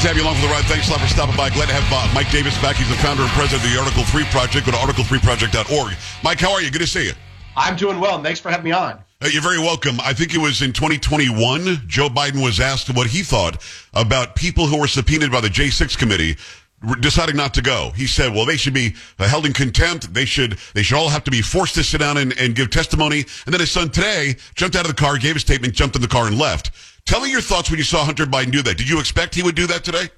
Have you along for the ride. Thanks a lot for stopping by. Glad to have Mike Davis back. He's the founder and president of the Article 3 Project. Go to article3project.org. Mike, how are you? Good to see you. I'm doing well. Thanks for having me on. You're very welcome. I think it was in 2021, Joe Biden was asked what he thought about people who were subpoenaed by the J6 committee deciding not to go. He said, well, they should be held in contempt. They should all have to be forced to sit down and give testimony. And then his son today jumped out of the car, gave a statement, jumped in the car and left. Tell me your thoughts when you saw Hunter Biden do that. Did you expect he would do that today?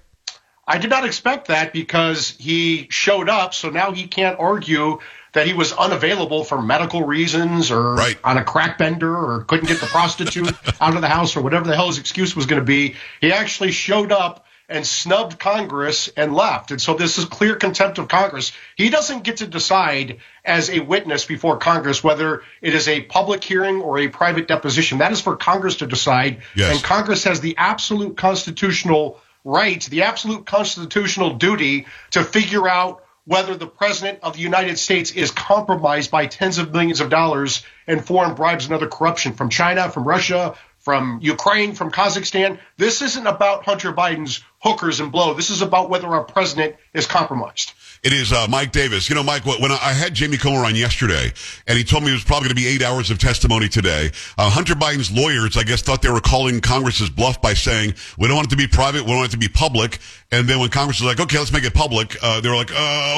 I did not expect that because he showed up, so now he can't argue that he was unavailable for medical reasons or on a crack bender or couldn't get the prostitute out of the house or whatever the hell his excuse was going to be. He actually showed up and snubbed Congress and left. And so this is clear contempt of Congress. He doesn't get to decide as a witness before Congress whether it is a public hearing or a private deposition. That is for Congress to decide. Yes. And Congress has the absolute constitutional right, the absolute constitutional duty to figure out whether the president of the United States is compromised by tens of millions of dollars in foreign bribes and other corruption from China, from Russia, from Ukraine, from Kazakhstan. This isn't about Hunter Biden's hookers and blow. This is about whether our president is compromised. It is Mike Davis. You know, Mike, when I had Jamie Comer on yesterday, and he told me it was probably going to be 8 hours of testimony today, Hunter Biden's lawyers, I guess, thought they were calling Congress's bluff by saying, we don't want it to be private, we don't want it to be public. And then when Congress was like, okay, let's make it public, they were like,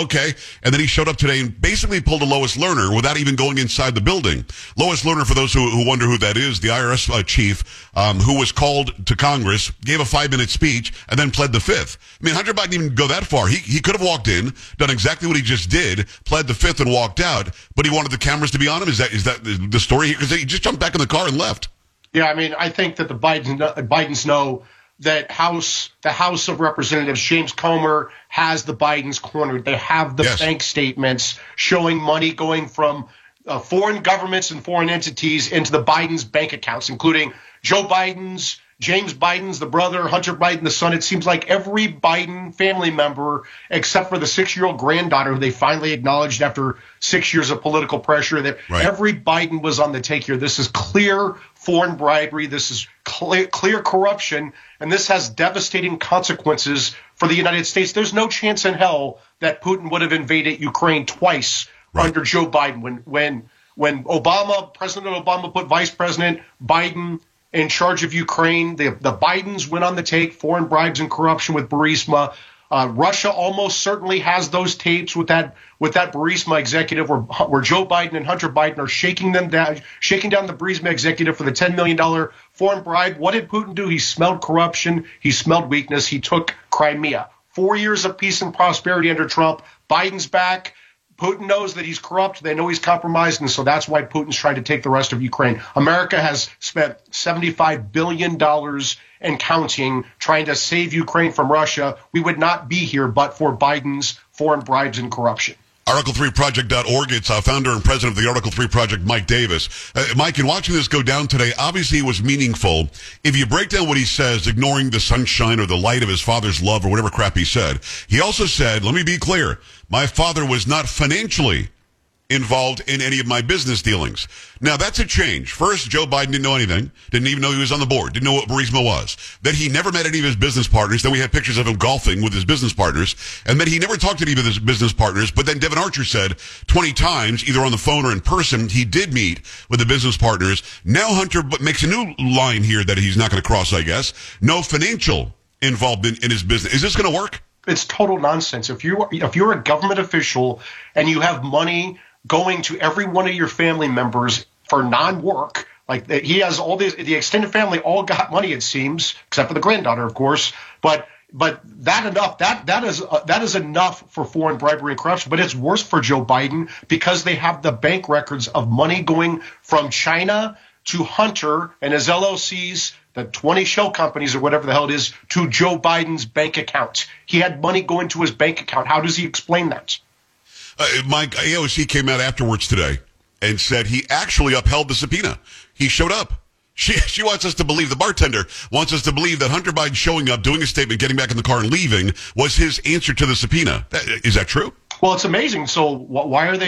okay. And then he showed up today and basically pulled a Lois Lerner without even going inside the building. Lois Lerner, for those who wonder who that is, the IRS chief, who was called to Congress, gave a 5-minute speech, and then pled the fifth. I mean, Hunter Biden didn't even go that far. He could have walked in, done exactly what he just did, pled the fifth and walked out, but he wanted the cameras to be on him. Is that the story? Because he just jumped back in the car and left. Yeah, I mean, I think that the Bidens know that the House of Representatives, James Comer, has the Bidens cornered. They have the bank statements showing money going from foreign governments and foreign entities into the Bidens' bank accounts, including Joe Biden's, James Biden's the brother, Hunter Biden the son. It seems like every Biden family member, except for the 6-year-old granddaughter, who they finally acknowledged after 6 years of political pressure, that every Biden was on the take here. This is clear foreign bribery. This is clear corruption. And this has devastating consequences for the United States. There's no chance in hell that Putin would have invaded Ukraine twice under Joe Biden. When Obama, President Obama put Vice President Biden in charge of Ukraine, the Bidens went on the take, foreign bribes and corruption with Burisma. Russia almost certainly has those tapes with that Burisma executive where Joe Biden and Hunter Biden are shaking down the Burisma executive for the $10 million foreign bribe. What did Putin do? He smelled corruption. He smelled weakness. He took Crimea. 4 years of peace and prosperity under Trump. Biden's back. Putin knows that he's corrupt. They know he's compromised, and so that's why Putin's trying to take the rest of Ukraine. America has spent $75 billion and counting trying to save Ukraine from Russia. We would not be here but for Biden's foreign bribes and corruption. Article3project.org. It's founder and president of the Article 3 Project, Mike Davis. Mike, in watching this go down today, obviously it was meaningful. If you break down what he says, ignoring the sunshine or the light of his father's love or whatever crap he said, he also said, let me be clear, my father was not financially involved in any of my business dealings. Now, that's a change. First, Joe Biden didn't know anything, didn't even know he was on the board, didn't know what Burisma was. Then he never met any of his business partners. Then we had pictures of him golfing with his business partners. And then he never talked to any of his business partners. But then Devin Archer said 20 times, either on the phone or in person, he did meet with the business partners. Now Hunter makes a new line here that he's not going to cross, I guess. No financial involvement in his business. Is this going to work? It's total nonsense. If you're a government official and you have money going to every one of your family members for non-work, like he has all these, the extended family all got money, it seems, except for the granddaughter, of course. But that is enough for foreign bribery and corruption. But it's worse for Joe Biden because they have the bank records of money going from China to Hunter and his LLCs, the 20 shell companies or whatever the hell it is, to Joe Biden's bank account. He had money going to his bank account. How does he explain that? Mike, AOC came out afterwards today and said he actually upheld the subpoena. He showed up. She wants us to believe, the bartender wants us to believe that Hunter Biden showing up, doing a statement, getting back in the car and leaving was his answer to the subpoena. Is that true? Well, it's amazing. So why is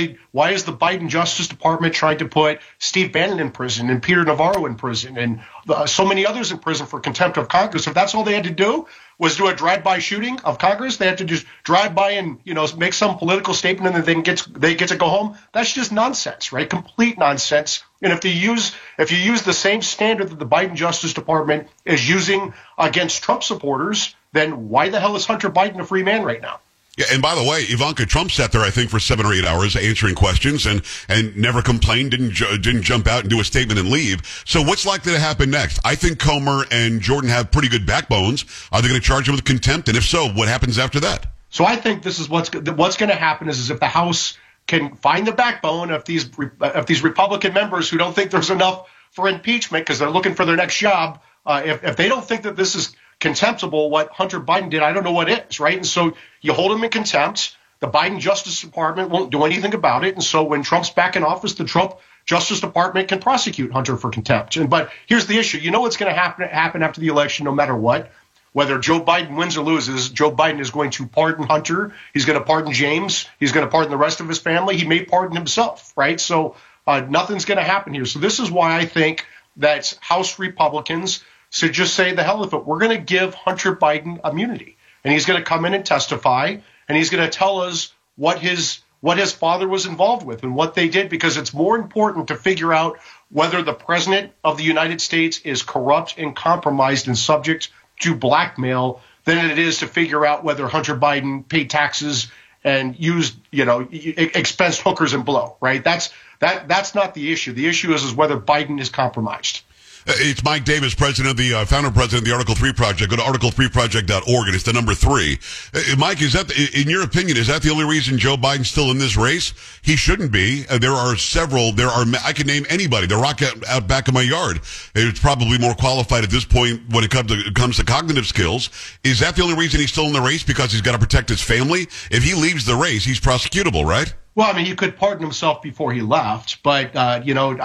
the Biden Justice Department trying to put Steve Bannon in prison and Peter Navarro in prison and so many others in prison for contempt of Congress? If that's all they had to do was do a drive-by shooting of Congress, they had to just drive by and, you know, make some political statement and then they get to go home. That's just nonsense, right? Complete nonsense. And if you use the same standard that the Biden Justice Department is using against Trump supporters, then why the hell is Hunter Biden a free man right now? Yeah, and by the way, Ivanka Trump sat there, I think, for 7 or 8 hours answering questions and never complained, didn't jump out and do a statement and leave. So what's likely to happen next? I think Comer and Jordan have pretty good backbones. Are they going to charge him with contempt? And if so, what happens after that? So I think this is what's going to happen is if the House can find the backbone of these Republican members who don't think there's enough for impeachment because they're looking for their next job, if they don't think that this is contemptible, what Hunter Biden did, I don't know what is, right? And so you hold him in contempt. The Biden Justice Department won't do anything about it. And so when Trump's back in office, the Trump Justice Department can prosecute Hunter for contempt. But here's the issue. You know what's going to happen after the election no matter what. Whether Joe Biden wins or loses, Joe Biden is going to pardon Hunter. He's going to pardon James. He's going to pardon the rest of his family. He may pardon himself, right? So nothing's going to happen here. So this is why I think that House Republicans – so just say the hell with it. We're going to give Hunter Biden immunity, and he's going to come in and testify, and he's going to tell us what his father was involved with and what they did, because it's more important to figure out whether the president of the United States is corrupt and compromised and subject to blackmail than it is to figure out whether Hunter Biden paid taxes and used, you know, expensed hookers and blow. Right? That's not the issue. The issue is whether Biden is compromised. It's Mike Davis, founder president of the Article 3 Project. Go to article3project.org, and it's the number 3. Mike, in your opinion, is that the only reason Joe Biden's still in this race? He shouldn't be. There are I could name anybody. The rock out back of my yard is probably more qualified at this point when it comes to cognitive skills. Is that the only reason he's still in the race? Because he's got to protect his family? If he leaves the race, he's prosecutable, right? Well, I mean, he could pardon himself before he left, but, you know,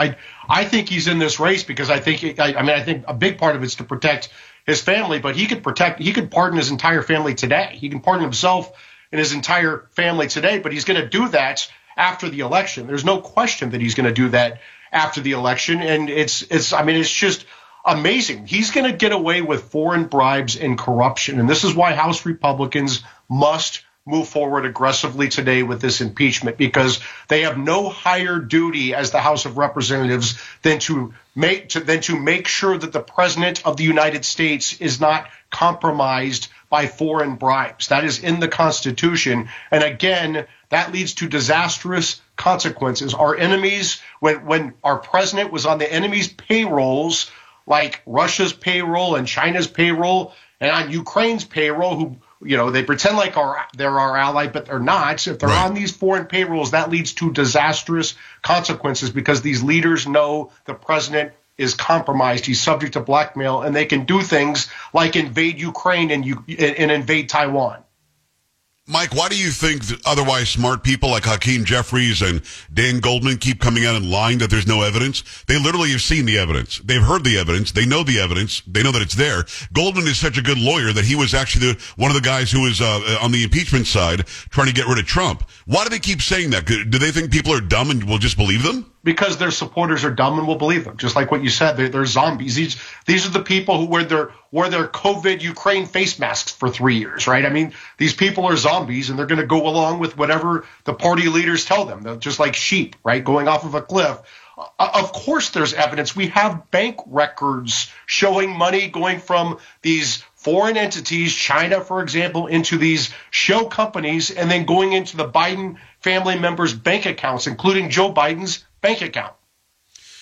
I think he's in this race because I think a big part of it's to protect his family, but he could pardon his entire family today. He can pardon himself and his entire family today, but he's going to do that after the election. There's no question that he's going to do that after the election. And it's just amazing. He's going to get away with foreign bribes and corruption. And this is why House Republicans must move forward aggressively today with this impeachment, because they have no higher duty as the House of Representatives than to make sure that the President of the United States is not compromised by foreign bribes. That is in the Constitution. And again, that leads to disastrous consequences. Our enemies, when our president was on the enemy's payrolls, like Russia's payroll and China's payroll and on Ukraine's payroll, who, you know, they pretend like they're our ally, but they're not. If they're right on these foreign payrolls, that leads to disastrous consequences because these leaders know the president is compromised. He's subject to blackmail, and they can do things like invade Ukraine and invade Taiwan. Mike, why do you think that otherwise smart people like Hakeem Jeffries and Dan Goldman keep coming out and lying that there's no evidence? They literally have seen the evidence. They've heard the evidence. They know the evidence. They know that it's there. Goldman is such a good lawyer that he was actually one of the guys who was on the impeachment side trying to get rid of Trump. Why do they keep saying that? Do they think people are dumb and will just believe them? Because their supporters are dumb and will believe them. Just like what you said, they're zombies. These are the people who wore their COVID Ukraine face masks for 3 years, right? I mean, these people are zombies, and they're going to go along with whatever the party leaders tell them. They're just like sheep, right, going off of a cliff. Of course there's evidence. We have bank records showing money going from these foreign entities, China, for example, into these shell companies and then going into the Biden family members' bank accounts, including Joe Biden's bank account.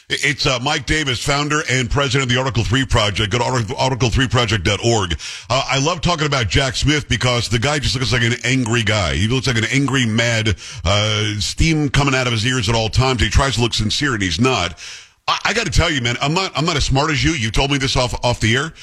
It's Mike Davis, founder and president of the Article 3 Project. Go to article3project.org. I love talking about Jack Smith because the guy just looks like an angry guy. He looks like an angry, mad, steam coming out of his ears at all times. He tries to look sincere, and he's not. I got to tell you, man, I'm not as smart as you. You told me this off the air.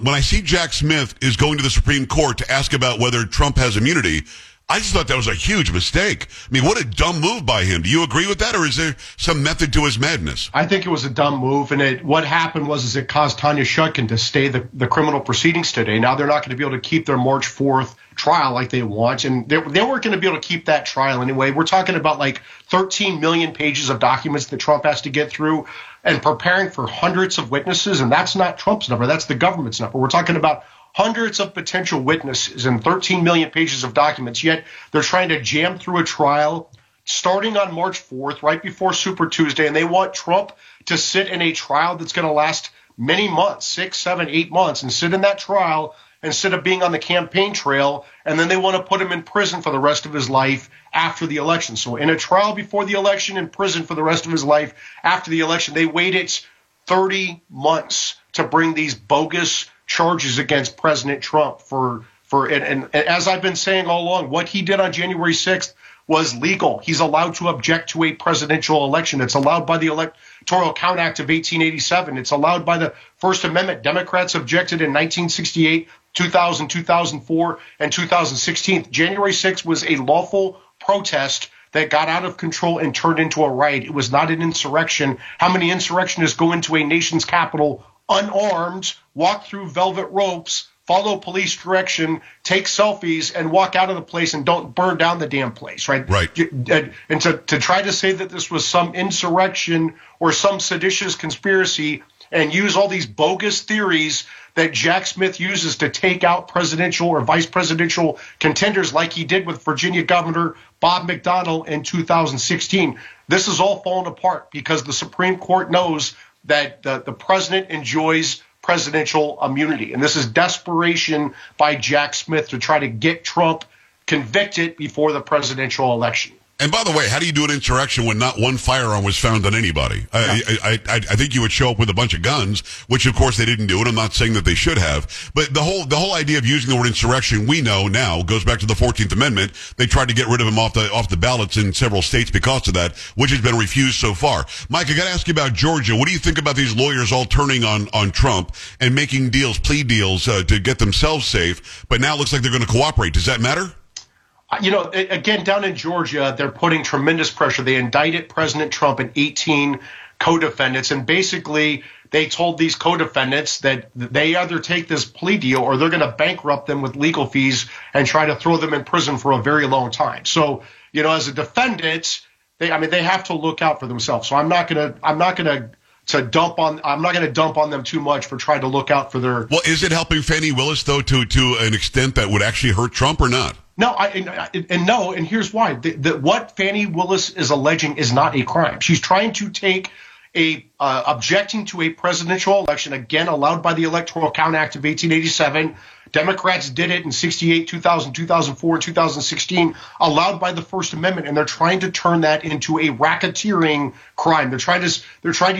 When I see Jack Smith is going to the Supreme Court to ask about whether Trump has immunity, I just thought that was a huge mistake. I mean, what a dumb move by him. Do you agree with that, or is there some method to his madness? I think it was a dumb move, and what happened was it caused Tanya Shutkin to stay the criminal proceedings today. Now they're not going to be able to keep their March 4th trial like they want, and they weren't going to be able to keep that trial anyway. We're talking about like 13 million pages of documents that Trump has to get through and preparing for hundreds of witnesses, and that's not Trump's number. That's the government's number. We're talking about hundreds of potential witnesses and 13 million pages of documents, yet they're trying to jam through a trial starting on March 4th, right before Super Tuesday, and they want Trump to sit in a trial that's going to last many months, 6, 7, 8 months, and sit in that trial instead of being on the campaign trail, and then they want to put him in prison for the rest of his life after the election. So in a trial before the election, in prison for the rest of his life after the election. They waited 30 months to bring these bogus charges against President Trump and as I've been saying all along, what he did on January 6th was legal. He's allowed to object to a presidential election. It's allowed by the Electoral Count Act of 1887. It's allowed by the First Amendment. Democrats objected in 1968, 2000, 2004, and 2016. January 6th was a lawful protest that got out of control and turned into a riot. It was not an insurrection. How many insurrectionists go into a nation's capital unarmed, walk through velvet ropes, follow police direction, take selfies, and walk out of the place and don't burn down the damn place, right? Right. And to try to say that this was some insurrection or some seditious conspiracy and use all these bogus theories that Jack Smith uses to take out presidential or vice presidential contenders like he did with Virginia Governor Bob McDonnell in 2016. This is all fallen apart because the Supreme Court knows that the president enjoys presidential immunity. And this is desperation by Jack Smith to try to get Trump convicted before the presidential election. And by the way, how do you do an insurrection when not one firearm was found on anybody? I think you would show up with a bunch of guns, which of course they didn't do, and I'm not saying that they should have. But the whole idea of using the word insurrection, we know now, goes back to the 14th Amendment. They tried to get rid of him off the ballots in several states because of that, which has been refused so far. Mike, I got to ask you about Georgia. What do you think about these lawyers all turning on Trump and making deals, plea deals, to get themselves safe? But now it looks like they're going to cooperate. Does that matter? You know, again, down in Georgia, they're putting tremendous pressure. They indicted President Trump and 18 co-defendants, and basically they told these co-defendants that they either take this plea deal or they're going to bankrupt them with legal fees and try to throw them in prison for a very long time. So, you know, as a defendant, they have to look out for themselves. So I'm not going to dump on them too much for trying to look out for their. Well, is it helping Fannie Willis though to an extent that would actually hurt Trump or not? No, and here's why. What Fannie Willis is alleging is not a crime. She's trying to take objecting to a presidential election, again, allowed by the Electoral Count Act of 1887. Democrats did it in 68, 2000, 2004, 2016, allowed by the First Amendment, and they're trying to turn that into a racketeering crime. They're trying to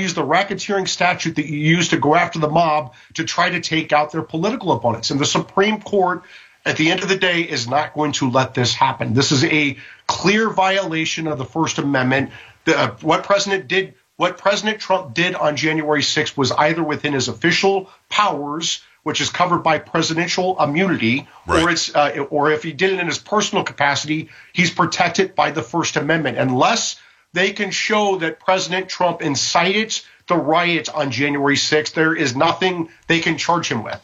use the racketeering statute that you use to go after the mob to try to take out their political opponents. And the Supreme Court, at the end of the day, is not going to let this happen. This is a clear violation of the First Amendment. What President Trump did on January 6th was either within his official powers which is covered by presidential immunity, right. Or if he did it in his personal capacity, he's protected by the First Amendment, unless they can show that President Trump incited the riots on January 6th. There is nothing they can charge him with.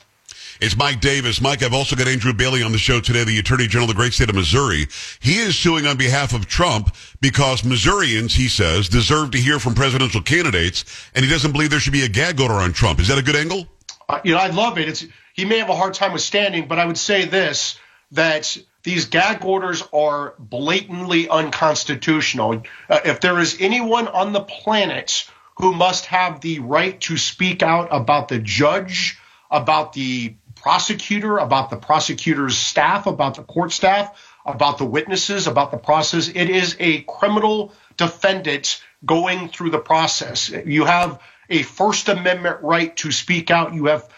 It's Mike Davis. Mike, I've also got Andrew Bailey on the show today, the Attorney General of the great state of Missouri. He is suing on behalf of Trump because Missourians, he says, deserve to hear from presidential candidates, and he doesn't believe there should be a gag order on Trump. Is that a good angle? I love it. He may have a hard time with standing, but I would say this, that these gag orders are blatantly unconstitutional. If there is anyone on the planet who must have the right to speak out about the judge, about the prosecutor, about the prosecutor's staff, about the court staff, about the witnesses, about the process. It is a criminal defendant going through the process. You have a First Amendment right to speak out. You have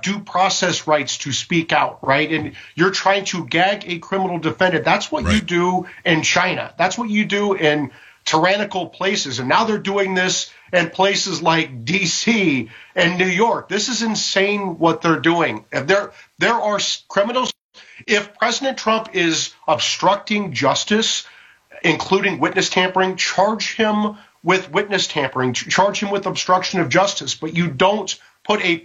due process rights to speak out, right? And you're trying to gag a criminal defendant. That's what right. you do in China. That's what you do in tyrannical places. And now they're doing this in places like D.C. and New York. This is insane what they're doing. There are criminals. If President Trump is obstructing justice, including witness tampering, charge him with witness tampering, charge him with obstruction of justice. But you don't put an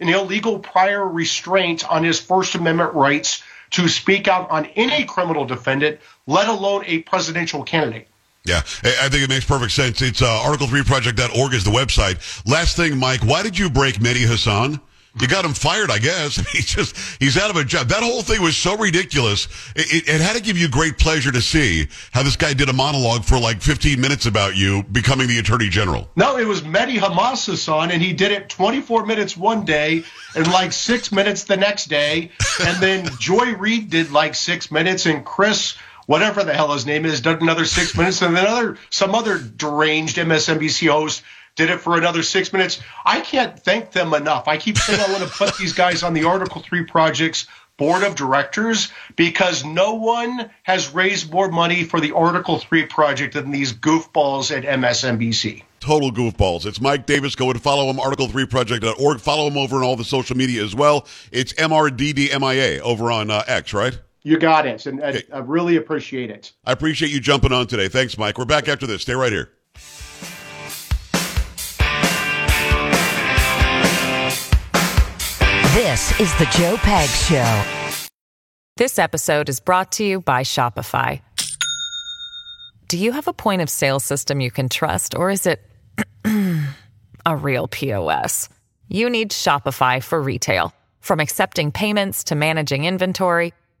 illegal prior restraint on his First Amendment rights to speak out on any criminal defendant, let alone a presidential candidate. Yeah, I think it makes perfect sense. It's article3project.org is the website. Last thing, Mike, why did you break Mehdi Hassan? You got him fired, I guess. He's out of a job. That whole thing was so ridiculous. It had to give you great pleasure to see how this guy did a monologue for like 15 minutes about you becoming the Attorney General. No, it was Mehdi Hamas Hassan, and he did it 24 minutes one day and like 6 minutes the next day. And then Joy Reid did like 6 minutes, and Chris, whatever the hell his name is, did another 6 minutes, and then some other deranged MSNBC host did it for another 6 minutes. I can't thank them enough. I keep saying I want to put these guys on the Article 3 Project's board of directors, because no one has raised more money for the Article 3 Project than these goofballs at MSNBC. Total goofballs. It's Mike Davis. Go and follow him, article3project.org. Follow him over on all the social media as well. It's MRDDMIA over on X, right? You got it, and okay. I really appreciate it. I appreciate you jumping on today. Thanks, Mike. We're back after this. Stay right here. This is the Joe Pags Show. This episode is brought to you by Shopify. Do you have a point of sale system you can trust, or is it a real POS? You need Shopify for retail. From accepting payments to managing inventory,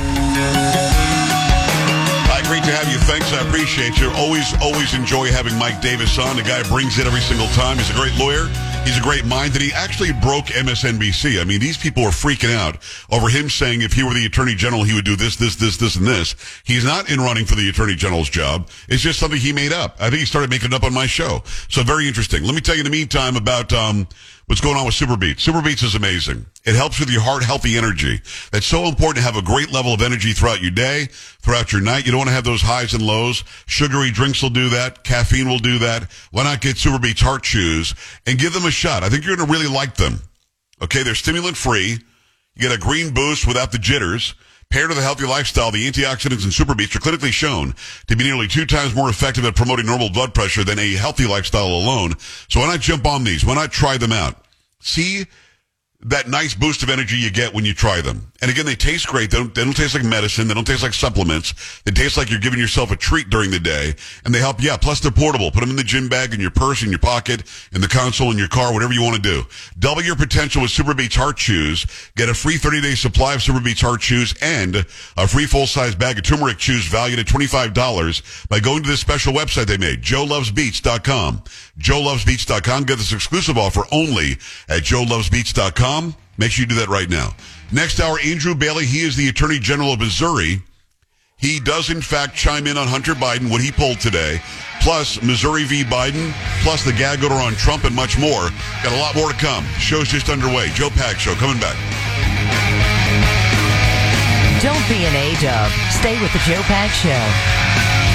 Hi, great to have you. Thanks. I appreciate you. Always enjoy having Mike Davis on. The guy brings it every single time. He's a great lawyer. He's a great mind, and he actually broke MSNBC. I mean, these people were freaking out over him saying if he were the Attorney General, he would do this, and this. He's not in running for the Attorney General's job. It's just something he made up. I think he started making it up on my show. So very interesting. Let me tell you in the meantime about what's going on with SuperBeets. SuperBeets is amazing. It helps with your heart, healthy energy. That's so important to have a great level of energy throughout your day, throughout your night. You don't want to have those highs and lows. Sugary drinks will do that. Caffeine will do that. Why not get SuperBeets heart chews and give them a shot? I think you're going to really like them. Okay, they're stimulant-free. You get a green boost without the jitters. Paired with a healthy lifestyle, the antioxidants in SuperBeets are clinically shown to be nearly 2 times more effective at promoting normal blood pressure than a healthy lifestyle alone. So why not jump on these? Why not try them out? See that nice boost of energy you get when you try them. And again, they taste great. They don't taste like medicine. They don't taste like supplements. They taste like you're giving yourself a treat during the day. And they help, yeah, plus they're portable. Put them in the gym bag, in your purse, in your pocket, in the console, in your car, whatever you want to do. Double your potential with SuperBeets Heart Chews. Get a free 30-day supply of SuperBeets Heart Chews and a free full-size bag of turmeric chews valued at $25 by going to this special website they made, joelovesbeets.com. joelovesbeets.com. Get this exclusive offer only at joelovesbeets.com. Make sure you do that right now. Next hour, Andrew Bailey. He is the Attorney General of Missouri. He does, in fact, chime in on Hunter Biden, what he pulled today, plus Missouri v. Biden, plus the gag order on Trump, and much more. Got a lot more to come. Show's just underway. Joe Pags Show, coming back. the An Age Of. Stay with the Joe Pags Show.